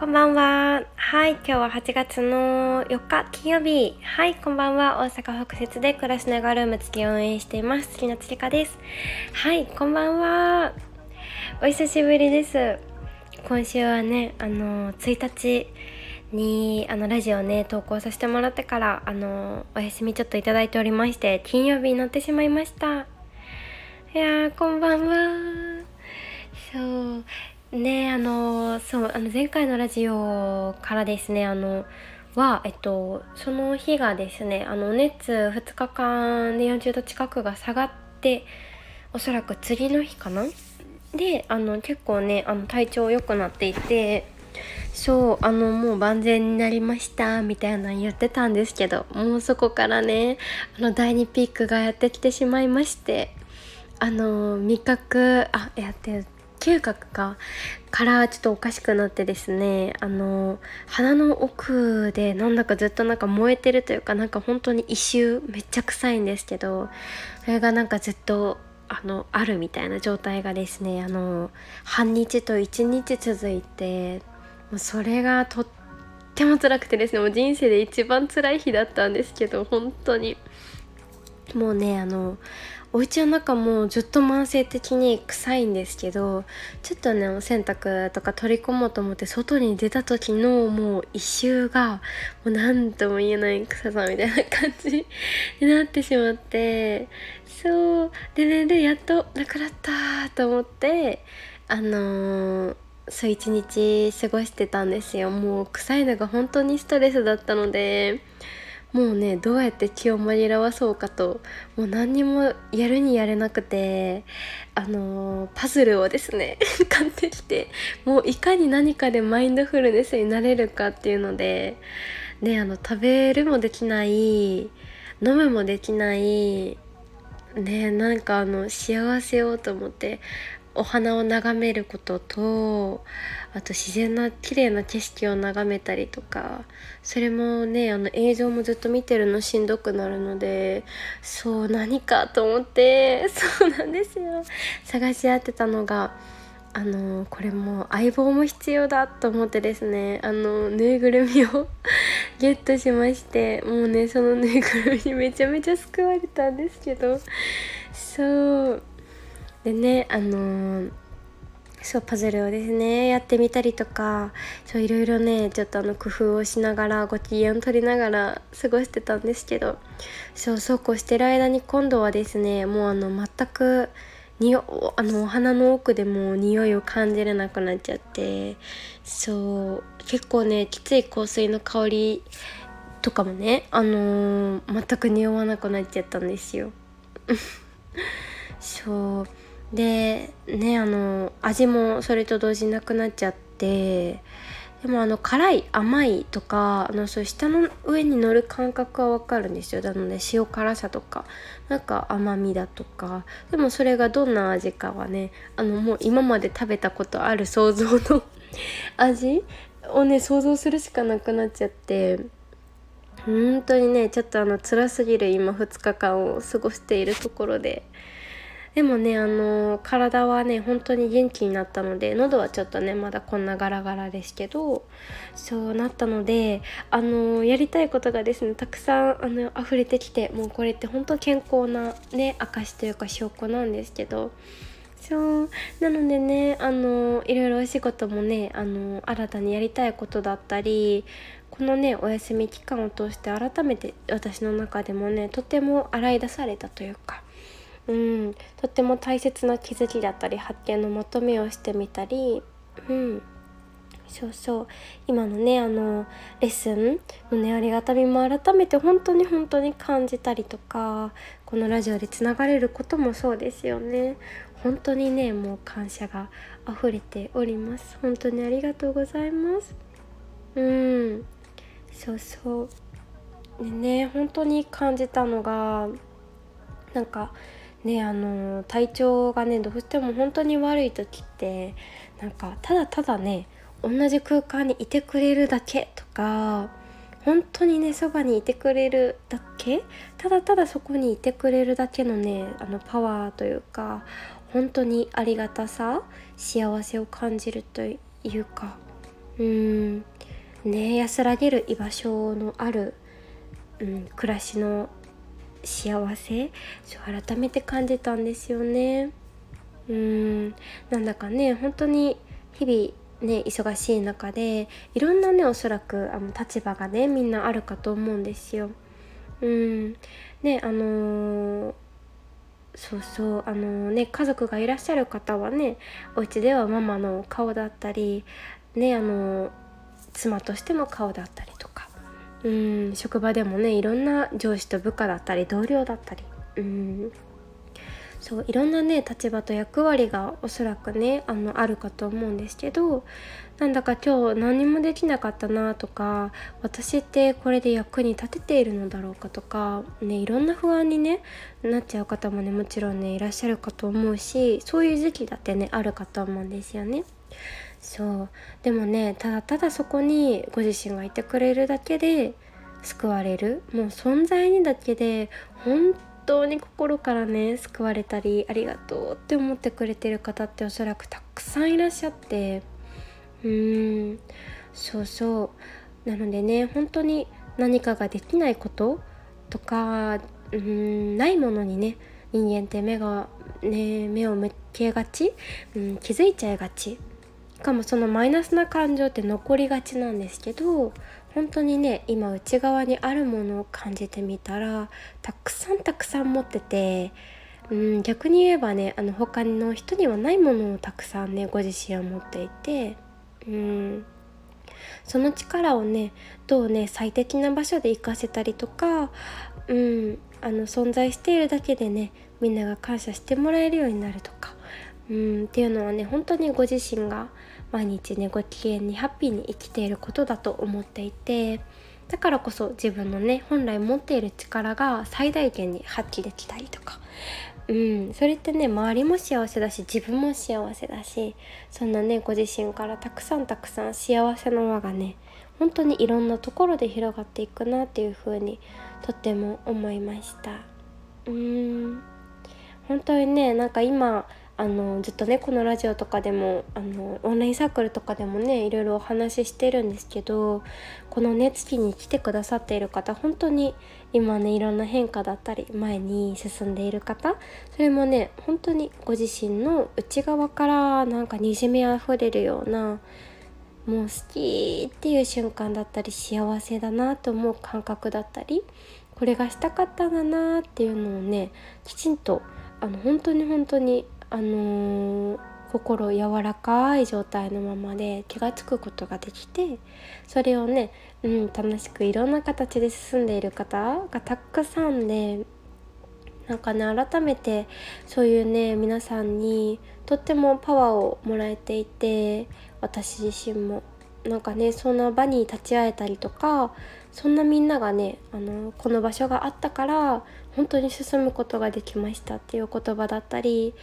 こんばんは。はい、今日は8月の4日金曜日。はい、こんばんは。大阪北節で暮らしのヨガルーム月を運営しています月のつりかです。はい、こんばんは。お久しぶりです。今週はね、1日にラジオね投稿させてもらってからお休みちょっといただいておりまして、金曜日になってしまいました。いやー、こんばんは。そうね、前回のラジオからですね、その日がですね、熱2日間で40度近くが下がって、おそらく次の日かなで結構ね体調良くなっていて、そうもう万全になりましたみたいな言ってたんですけど、もうそこからね第2ピークがやってきてしまいまして、味覚嗅覚からちょっとおかしくなってですね、鼻の奥でなんだかずっと燃えてるというか、本当に異臭、めっちゃ臭いんですけど、それがずっとあるみたいな状態がですね、半日と1日続いて、もうそれがとっても辛くてですね、もう人生で一番辛い日だったんですけど、本当にもうねお家の中もずっと慢性的に臭いんですけど、ちょっとねお洗濯とか取り込もうと思って外に出た時のもう異臭がもう何とも言えない臭さみたいな感じになってしまって、そうでね、でやっとなくなったと思ってそう一日過ごしてたんですよ。もう臭いのが本当にストレスだったので、もうねどうやって気を紛らわそうかと、もう何にもやるにやれなくて、パズルをですね買ってきて、もういかに何かでマインドフルネスになれるかっていうので、ね、食べるもできない、飲むもできない、ね、幸せをと思ってお花を眺めることと、あと自然な綺麗な景色を眺めたりとか、それもね映像もずっと見てるのしんどくなるので、そう何かと思って、そうなんですよ、探し合ってたのがこれも相棒も必要だと思ってですね、ぬいぐるみをゲットしまして、もうねそのぬいぐるみにめちゃめちゃ救われたんですけど、そうでね、そうパズルをですねやってみたりとか、そういろいろねちょっと工夫をしながらご機嫌を取りながら過ごしてたんですけど、そうこうしてる間に今度はですね、もう全くお鼻の奥でもう匂いを感じれなくなっちゃって、そう結構ねきつい香水の香りとかもね全く匂わなくなっちゃったんですよそうでね味もそれと同時なくなっちゃって、でも辛い甘いとかそう舌の上に乗る感覚は分かるんですよ。なので塩辛さとか甘みだとか、でもそれがどんな味かはねもう今まで食べたことある想像の味をね想像するしかなくなっちゃって、本当にねちょっと辛すぎる今2日間を過ごしているところで、でもね体はね本当に元気になったので、喉はちょっとねまだこんなガラガラですけど、そうなったのでやりたいことがですねたくさん溢れてきて、もうこれって本当健康なね証というか証拠なんですけど、そうなのでねいろいろお仕事もね新たにやりたいことだったり、このねお休み期間を通して改めて私の中でもねとても洗い出されたというか、とっても大切な気づきだったり発見のまとめをしてみたり、そう今のねレッスンのねありがたみも改めて本当に感じたりとか、このラジオでつながれることもそうですよね。本当にねもう感謝が溢れております。本当にありがとうございます。でね本当に感じたのがね体調がねどうしても本当に悪い時ってただただね同じ空間にいてくれるだけとか、本当にねそばにいてくれるだけ、ただただそこにいてくれるだけのねパワーというか、本当にありがたさ、幸せを感じるというか、ね、安らげる居場所のある、暮らしの幸せ、改めて感じたんですよね。なんだかね本当に日々ね忙しい中でいろんなねおそらく立場がねみんなあるかと思うんですよ。ねね家族がいらっしゃる方はねお家ではママの顔だったりね妻としての顔だったりとか、職場でもねいろんな上司と部下だったり同僚だったり、いろんなね立場と役割がおそらくねあるかと思うんですけど、なんだか今日何もできなかったなとか、私ってこれで役に立てているのだろうかとか、ね、いろんな不安に、ね、なっちゃう方もねもちろんねいらっしゃるかと思うし、そういう時期だってねあるかと思うんですよね。でもねただただそこにご自身がいてくれるだけで救われる、もう存在にだけで本当に心からね救われたり、ありがとうって思ってくれてる方っておそらくたくさんいらっしゃって、なのでね本当に何かができないこととか、ないものにね人間って目を向けがち、気づいちゃいがちかも、そのマイナスな感情って残りがちなんですけど、本当にね今内側にあるものを感じてみたらたくさん持ってて、逆に言えばね他の人にはないものをたくさんねご自身は持っていて、その力をねどうね最適な場所で活かせたりとか、存在しているだけでねみんなが感謝してもらえるようになるとか、っていうのはね本当にご自身が毎日ねご機嫌にハッピーに生きていることだと思っていて、だからこそ自分のね本来持っている力が最大限に発揮できたりとか、それってね周りも幸せだし自分も幸せだし、そんなねご自身からたくさん幸せの輪がね本当にいろんなところで広がっていくなっていう風にとっても思いました。本当にねなんか今ずっとねこのラジオとかでもオンラインサークルとかでもねいろいろお話ししてるんですけど、このね月に来てくださっている方、本当に今ねいろんな変化だったり前に進んでいる方、それもね本当にご自身の内側からなんかにじみあふれるような、もう好きっていう瞬間だったり幸せだなと思う感覚だったり、これがしたかったんだなっていうのをねきちんと本当に心柔らかい状態のままで気がつくことができて、それをね、楽しくいろんな形で進んでいる方がたくさんで、なんかね改めてそういうね皆さんにとってもパワーをもらえていて、私自身もなんかねそんな場に立ち会えたりとか、そんなみんながねこの場所があったから本当に進むことができましたっていう言葉だったり、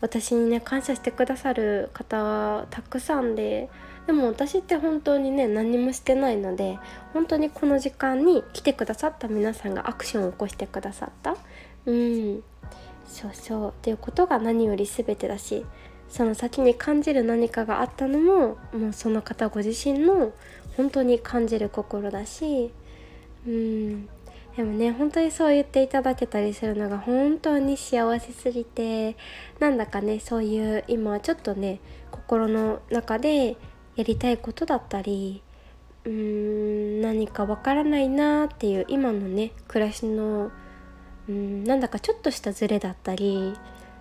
私にね感謝してくださる方はたくさんで、でも私って本当にね何もしてないので、本当にこの時間に来てくださった皆さんがアクションを起こしてくださった、っていうことが何より全てだし、その先に感じる何かがあったのももうその方ご自身の本当に感じる心だし、でもね本当にそう言っていただけたりするのが本当に幸せすぎて、なんだかねそういう今ちょっとね心の中でやりたいことだったり、何かわからないなっていう今のね暮らしの、なんだかちょっとしたズレだったり、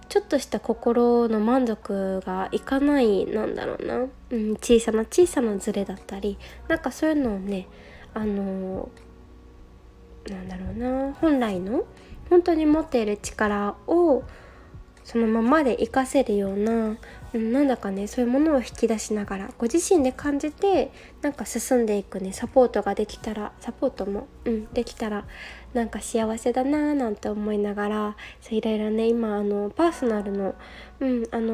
ちょっとした心の満足がいかない、なんだろうな、小さなズレだったり、なんかそういうのをねなんだろうな、本来の本当に持っている力をそのままで活かせるような、なんだかねそういうものを引き出しながらご自身で感じて、なんか進んでいくねサポートもできたらなんか幸せだななんて思いながら、いろいろね今パーソナルの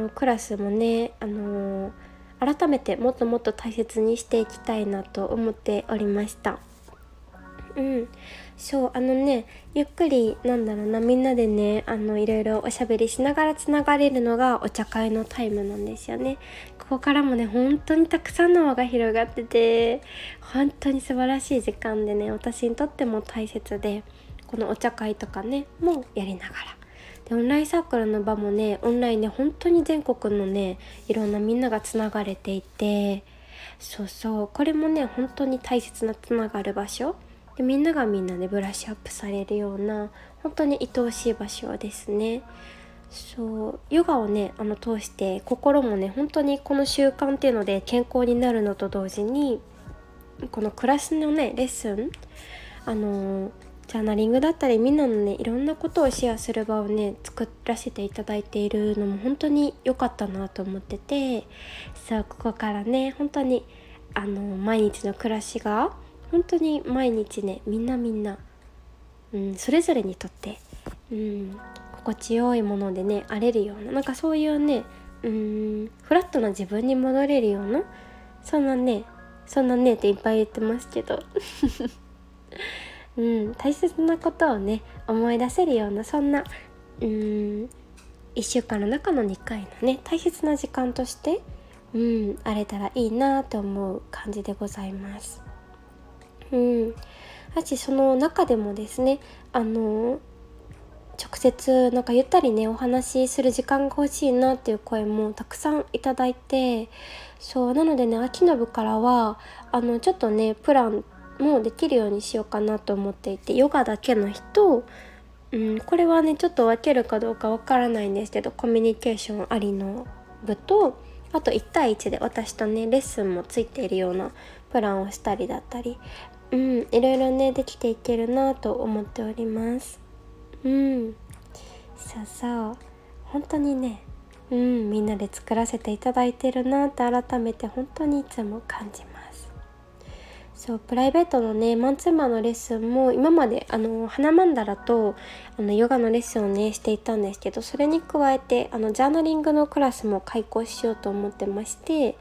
クラスもね改めてもっともっと大切にしていきたいなと思っておりました。そう、ゆっくりみんなでねいろいろおしゃべりしながらつながれるのがお茶会のタイムなんですよね。ここからもね本当にたくさんの輪が広がってて、本当に素晴らしい時間でね、私にとっても大切で、このお茶会とかねもやりながらで、オンラインサークルの場もねオンラインで本当に全国のねいろんなみんながつながれていて、これもね本当に大切なつながる場所で、みんながみんなでブラッシュアップされるような本当に愛おしい場所ですね。ヨガをね通して心もね本当にこの習慣っていうので健康になるのと同時に、この暮らしのねレッスンジャーナリングだったり、みんなのねいろんなことをシェアする場をね作らせていただいているのも本当に良かったなと思ってて、ここからね本当に毎日の暮らしが本当に毎日ねみんな、それぞれにとって、心地よいものでねあれるような、そういうねフラットな自分に戻れるような、そんなねっていっぱい言ってますけど大切なことをね思い出せるような、そんな1週間の中の2回のね大切な時間としてあれたらいいなと思う感じでございます。私その中でもですね直接ゆったりねお話しする時間が欲しいなっていう声もたくさんいただいて、なのでね秋の部からはちょっとねプランもうできるようにしようかなと思っていて、ヨガだけの日と、これはねちょっと分けるかどうかわからないんですけど、コミュニケーションありの部と、あと1対1で私とねレッスンもついているようなプランをしたりだったり、いろいろねできていけるなと思っております。本当にねみんなで作らせていただいてるなって改めて本当にいつも感じます。プライベートのねマンツーマンのレッスンも今まで花マンダラとヨガのレッスンをねしていたんですけど、それに加えてジャーナリングのクラスも開講しようと思ってまして、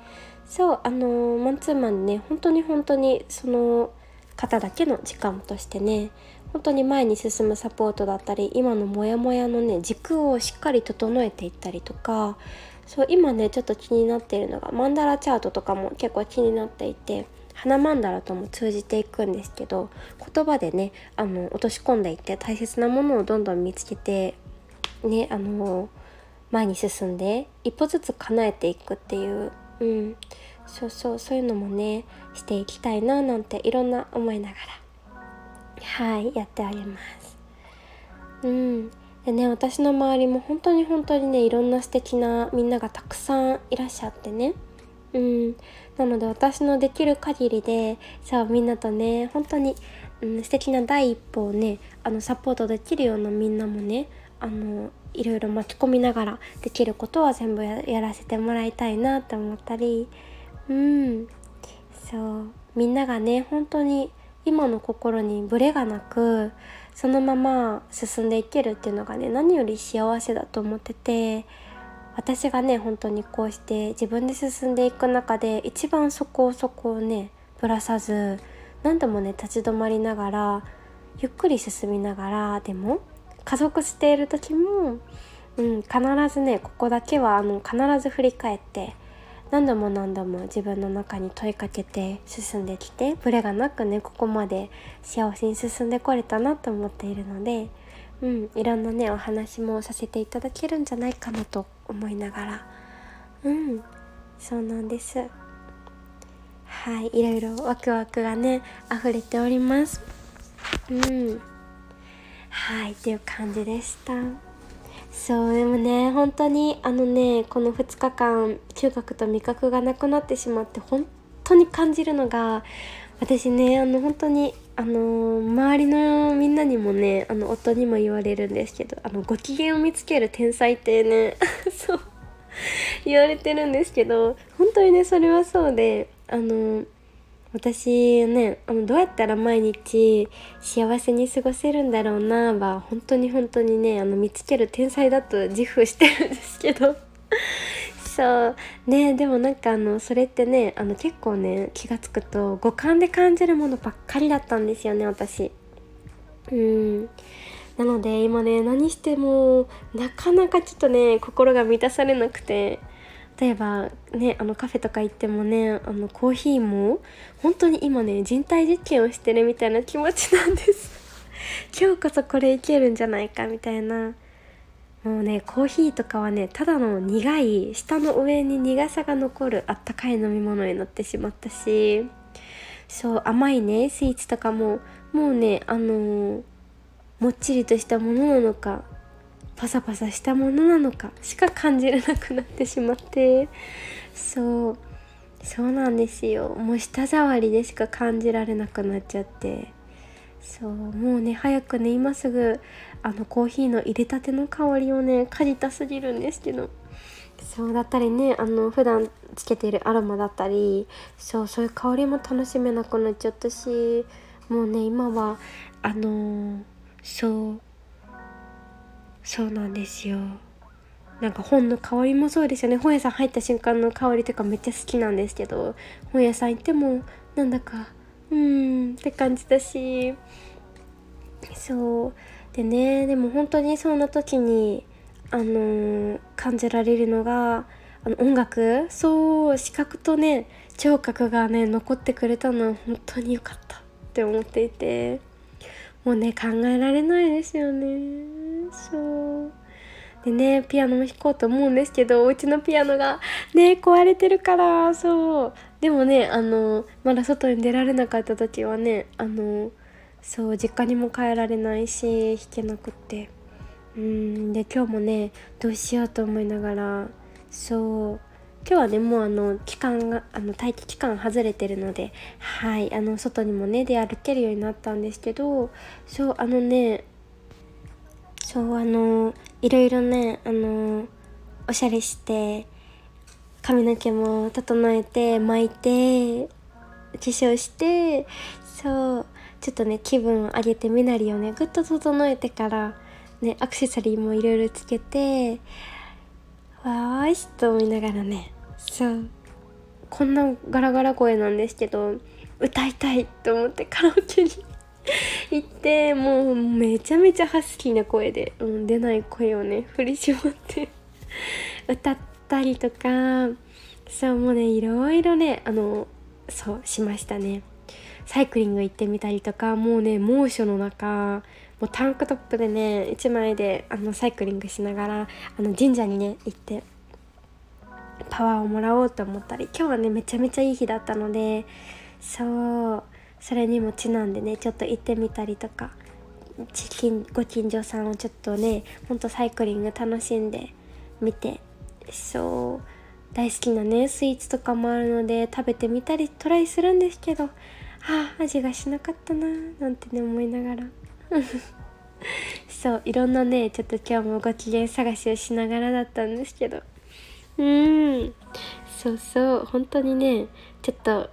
マンツーマンね本当にその方だけの時間としてね本当に前に進むサポートだったり、今のモヤモヤのね軸をしっかり整えていったりとか、今ねちょっと気になっているのがマンダラチャートとかも結構気になっていて、花マンダラとも通じていくんですけど、言葉でね落とし込んでいって大切なものをどんどん見つけてね前に進んで一歩ずつ叶えていくっていう、そういうのもねしていきたいななんていろんな思いながらやってあげます。でね、私の周りも本当にねいろんな素敵なみんながたくさんいらっしゃってね、なので私のできる限りでみんなとね本当に、素敵な第一歩をねサポートできるようなみんなもねいろいろ巻き込みながらできることは全部 やらせてもらいたいなって思ったり、みんながね本当に今の心にブレがなくそのまま進んでいけるっていうのがね何より幸せだと思ってて、私がね本当にこうして自分で進んでいく中で一番そこをねぶらさず、何度もね立ち止まりながらゆっくり進みながら、でも加速している時も、必ずねここだけは必ず振り返って何度も自分の中に問いかけて進んできて、ブレがなくねここまで幸せに進んでこれたなと思っているので、いろんなねお話もさせていただけるんじゃないかなと思いながら、そうなんです。いろいろワクワクがね溢れております。っていう感じでした。でもね本当にこの2日間嗅覚と味覚がなくなってしまって本当に感じるのが、私ね本当に周りのみんなにもね夫にも言われるんですけど、ご機嫌を見つける天才ってね言われてるんですけど、本当にねそれはそうで、私ねどうやったら毎日幸せに過ごせるんだろうなは本当にね見つける天才だと自負してるんですけどそうね。でもなんかそれってね、結構ね気がつくと五感で感じるものばっかりだったんですよね、私。なので今ね何してもなかなかちょっとね心が満たされなくて、例えばねカフェとか行ってもねコーヒーも本当に今ね人体実験をしてるみたいな気持ちなんです今日こそこれいけるんじゃないかみたいな。もうねコーヒーとかはねただの苦い、舌の上に苦さが残るあったかい飲み物になってしまったし、そう甘いねスイーツとかももうねもっちりとしたものなのかパサパサしたものなのかしか感じれなくなってしまって、そうなんですよ。もう舌触りでしか感じられなくなっちゃって、そうもうね早くね今すぐコーヒーの入れたての香りをね嗅ぎたすぎるんですけど、そうだったりね普段つけているアロマだったり、そういう香りも楽しめなくなっちゃったし、もうね今はそうなんですよ。なんか本の香りもそうですよね。本屋さん入った瞬間の香りとかめっちゃ好きなんですけど、本屋さん行ってもなんだかって感じだし、そうでね、でも本当にそんな時に感じられるのが音楽、そう視覚とね聴覚がね残ってくれたのは本当に良かったって思っていて、もうね考えられないですよね。そうでねピアノも弾こうと思うんですけど、お家のピアノがね壊れてるから、そうでもねまだ外に出られなかった時はねそう実家にも帰られないし弾けなくって、で今日もねどうしようと思いながら、そう今日はねもう期間が待機期間外れてるので、はい外にもね出歩けるようになったんですけど、そういろいろねおしゃれして髪の毛も整えて巻いて化粧して、そうちょっとね気分を上げて身なりをねぐっと整えてからねアクセサリーもいろいろつけてわーいっと思いながらね、そうこんなガラガラ声なんですけど歌いたいと思ってカラオケに行って、もうめちゃめちゃハスキーな声で、出ない声をね振り絞って歌ったりとか、そうもうねいろいろねそうしましたね。サイクリング行ってみたりとか、もうね猛暑の中もうタンクトップでね1枚でサイクリングしながら神社にね行ってパワーをもらおうと思ったり、今日はねめちゃめちゃいい日だったので、そうそれにもちなんでねちょっと行ってみたりとか、ご近所さんをちょっとねほんとサイクリング楽しんでみて、そう大好きなねスイーツとかもあるので食べてみたりトライするんですけど、味がしなかったななんてね思いながらそういろんなねちょっと今日もご機嫌探しをしながらだったんですけど、そう本当にねちょっと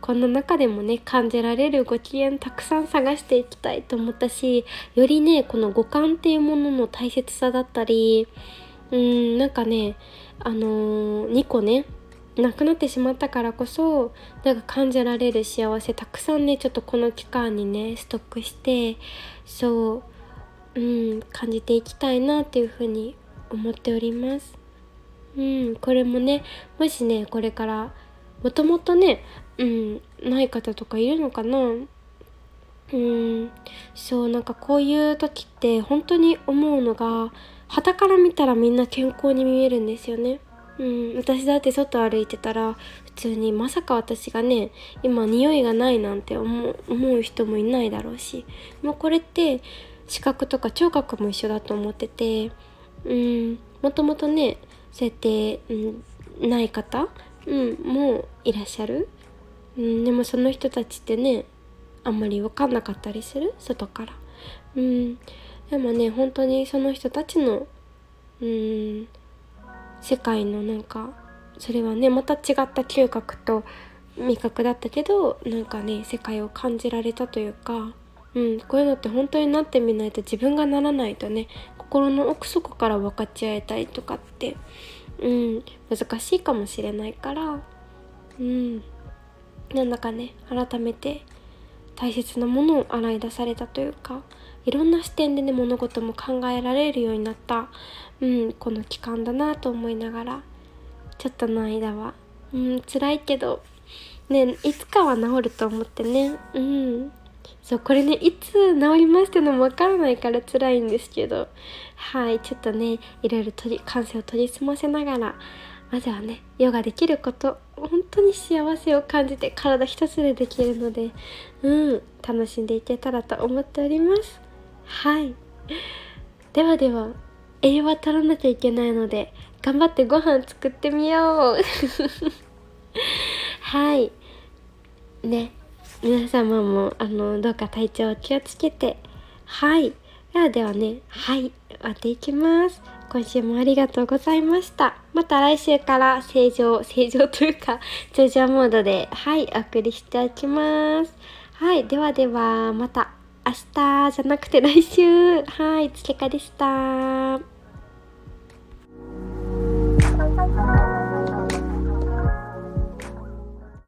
この中でもね感じられるご機嫌たくさん探していきたいと思ったし、よりねこの五感っていうものの大切さだったり、なんかね2個ねなくなってしまったからこそなんか感じられる幸せたくさんねちょっとこの期間にねストックして、感じていきたいなっていうふうに思っております。これもねもしねこれからもともとねない方とかいるのかな、そうなんかこういう時って本当に思うのが、傍から見たらみんな健康に見えるんですよね。私だって外歩いてたら普通にまさか私がね今匂いがないなんて思う人もいないだろうし、もうこれって視覚とか聴覚も一緒だと思ってて、もともとねそうやって、ない方、もいらっしゃる、でもその人たちってねあんまり分かんなかったりする外から、でもね本当にその人たちの世界のなんかそれはねまた違った嗅覚と味覚だったけど、なんかね世界を感じられたというか、こういうのって本当になってみないと、自分がならないとね心の奥底から分かち合えたりとかって、難しいかもしれないから、なんだかね、改めて大切なものを洗い出されたというか、いろんな視点でね、物事も考えられるようになった、この期間だなと思いながら、ちょっとの間は、辛いけど、ね、いつかは治ると思ってね、そう、これね、いつ治りますってのもわからないから辛いんですけど、はい、ちょっとね、いろいろ感性を研ぎ澄ませながら、まずはね、ヨガできること、本当に幸せを感じて体一つでできるので、楽しんでいけたらと思っております。はい。ではでは、栄養は取らなきゃいけないので、頑張ってご飯作ってみよう。はい。ね。皆様もどうか体調を気をつけて、はい。ではね、はい、終わっていきます。今週もありがとうございました。また来週から正常というか通常モードで、はい、お送りしておきます。はい、ではではまた明日じゃなくて来週、はい、つけかでした。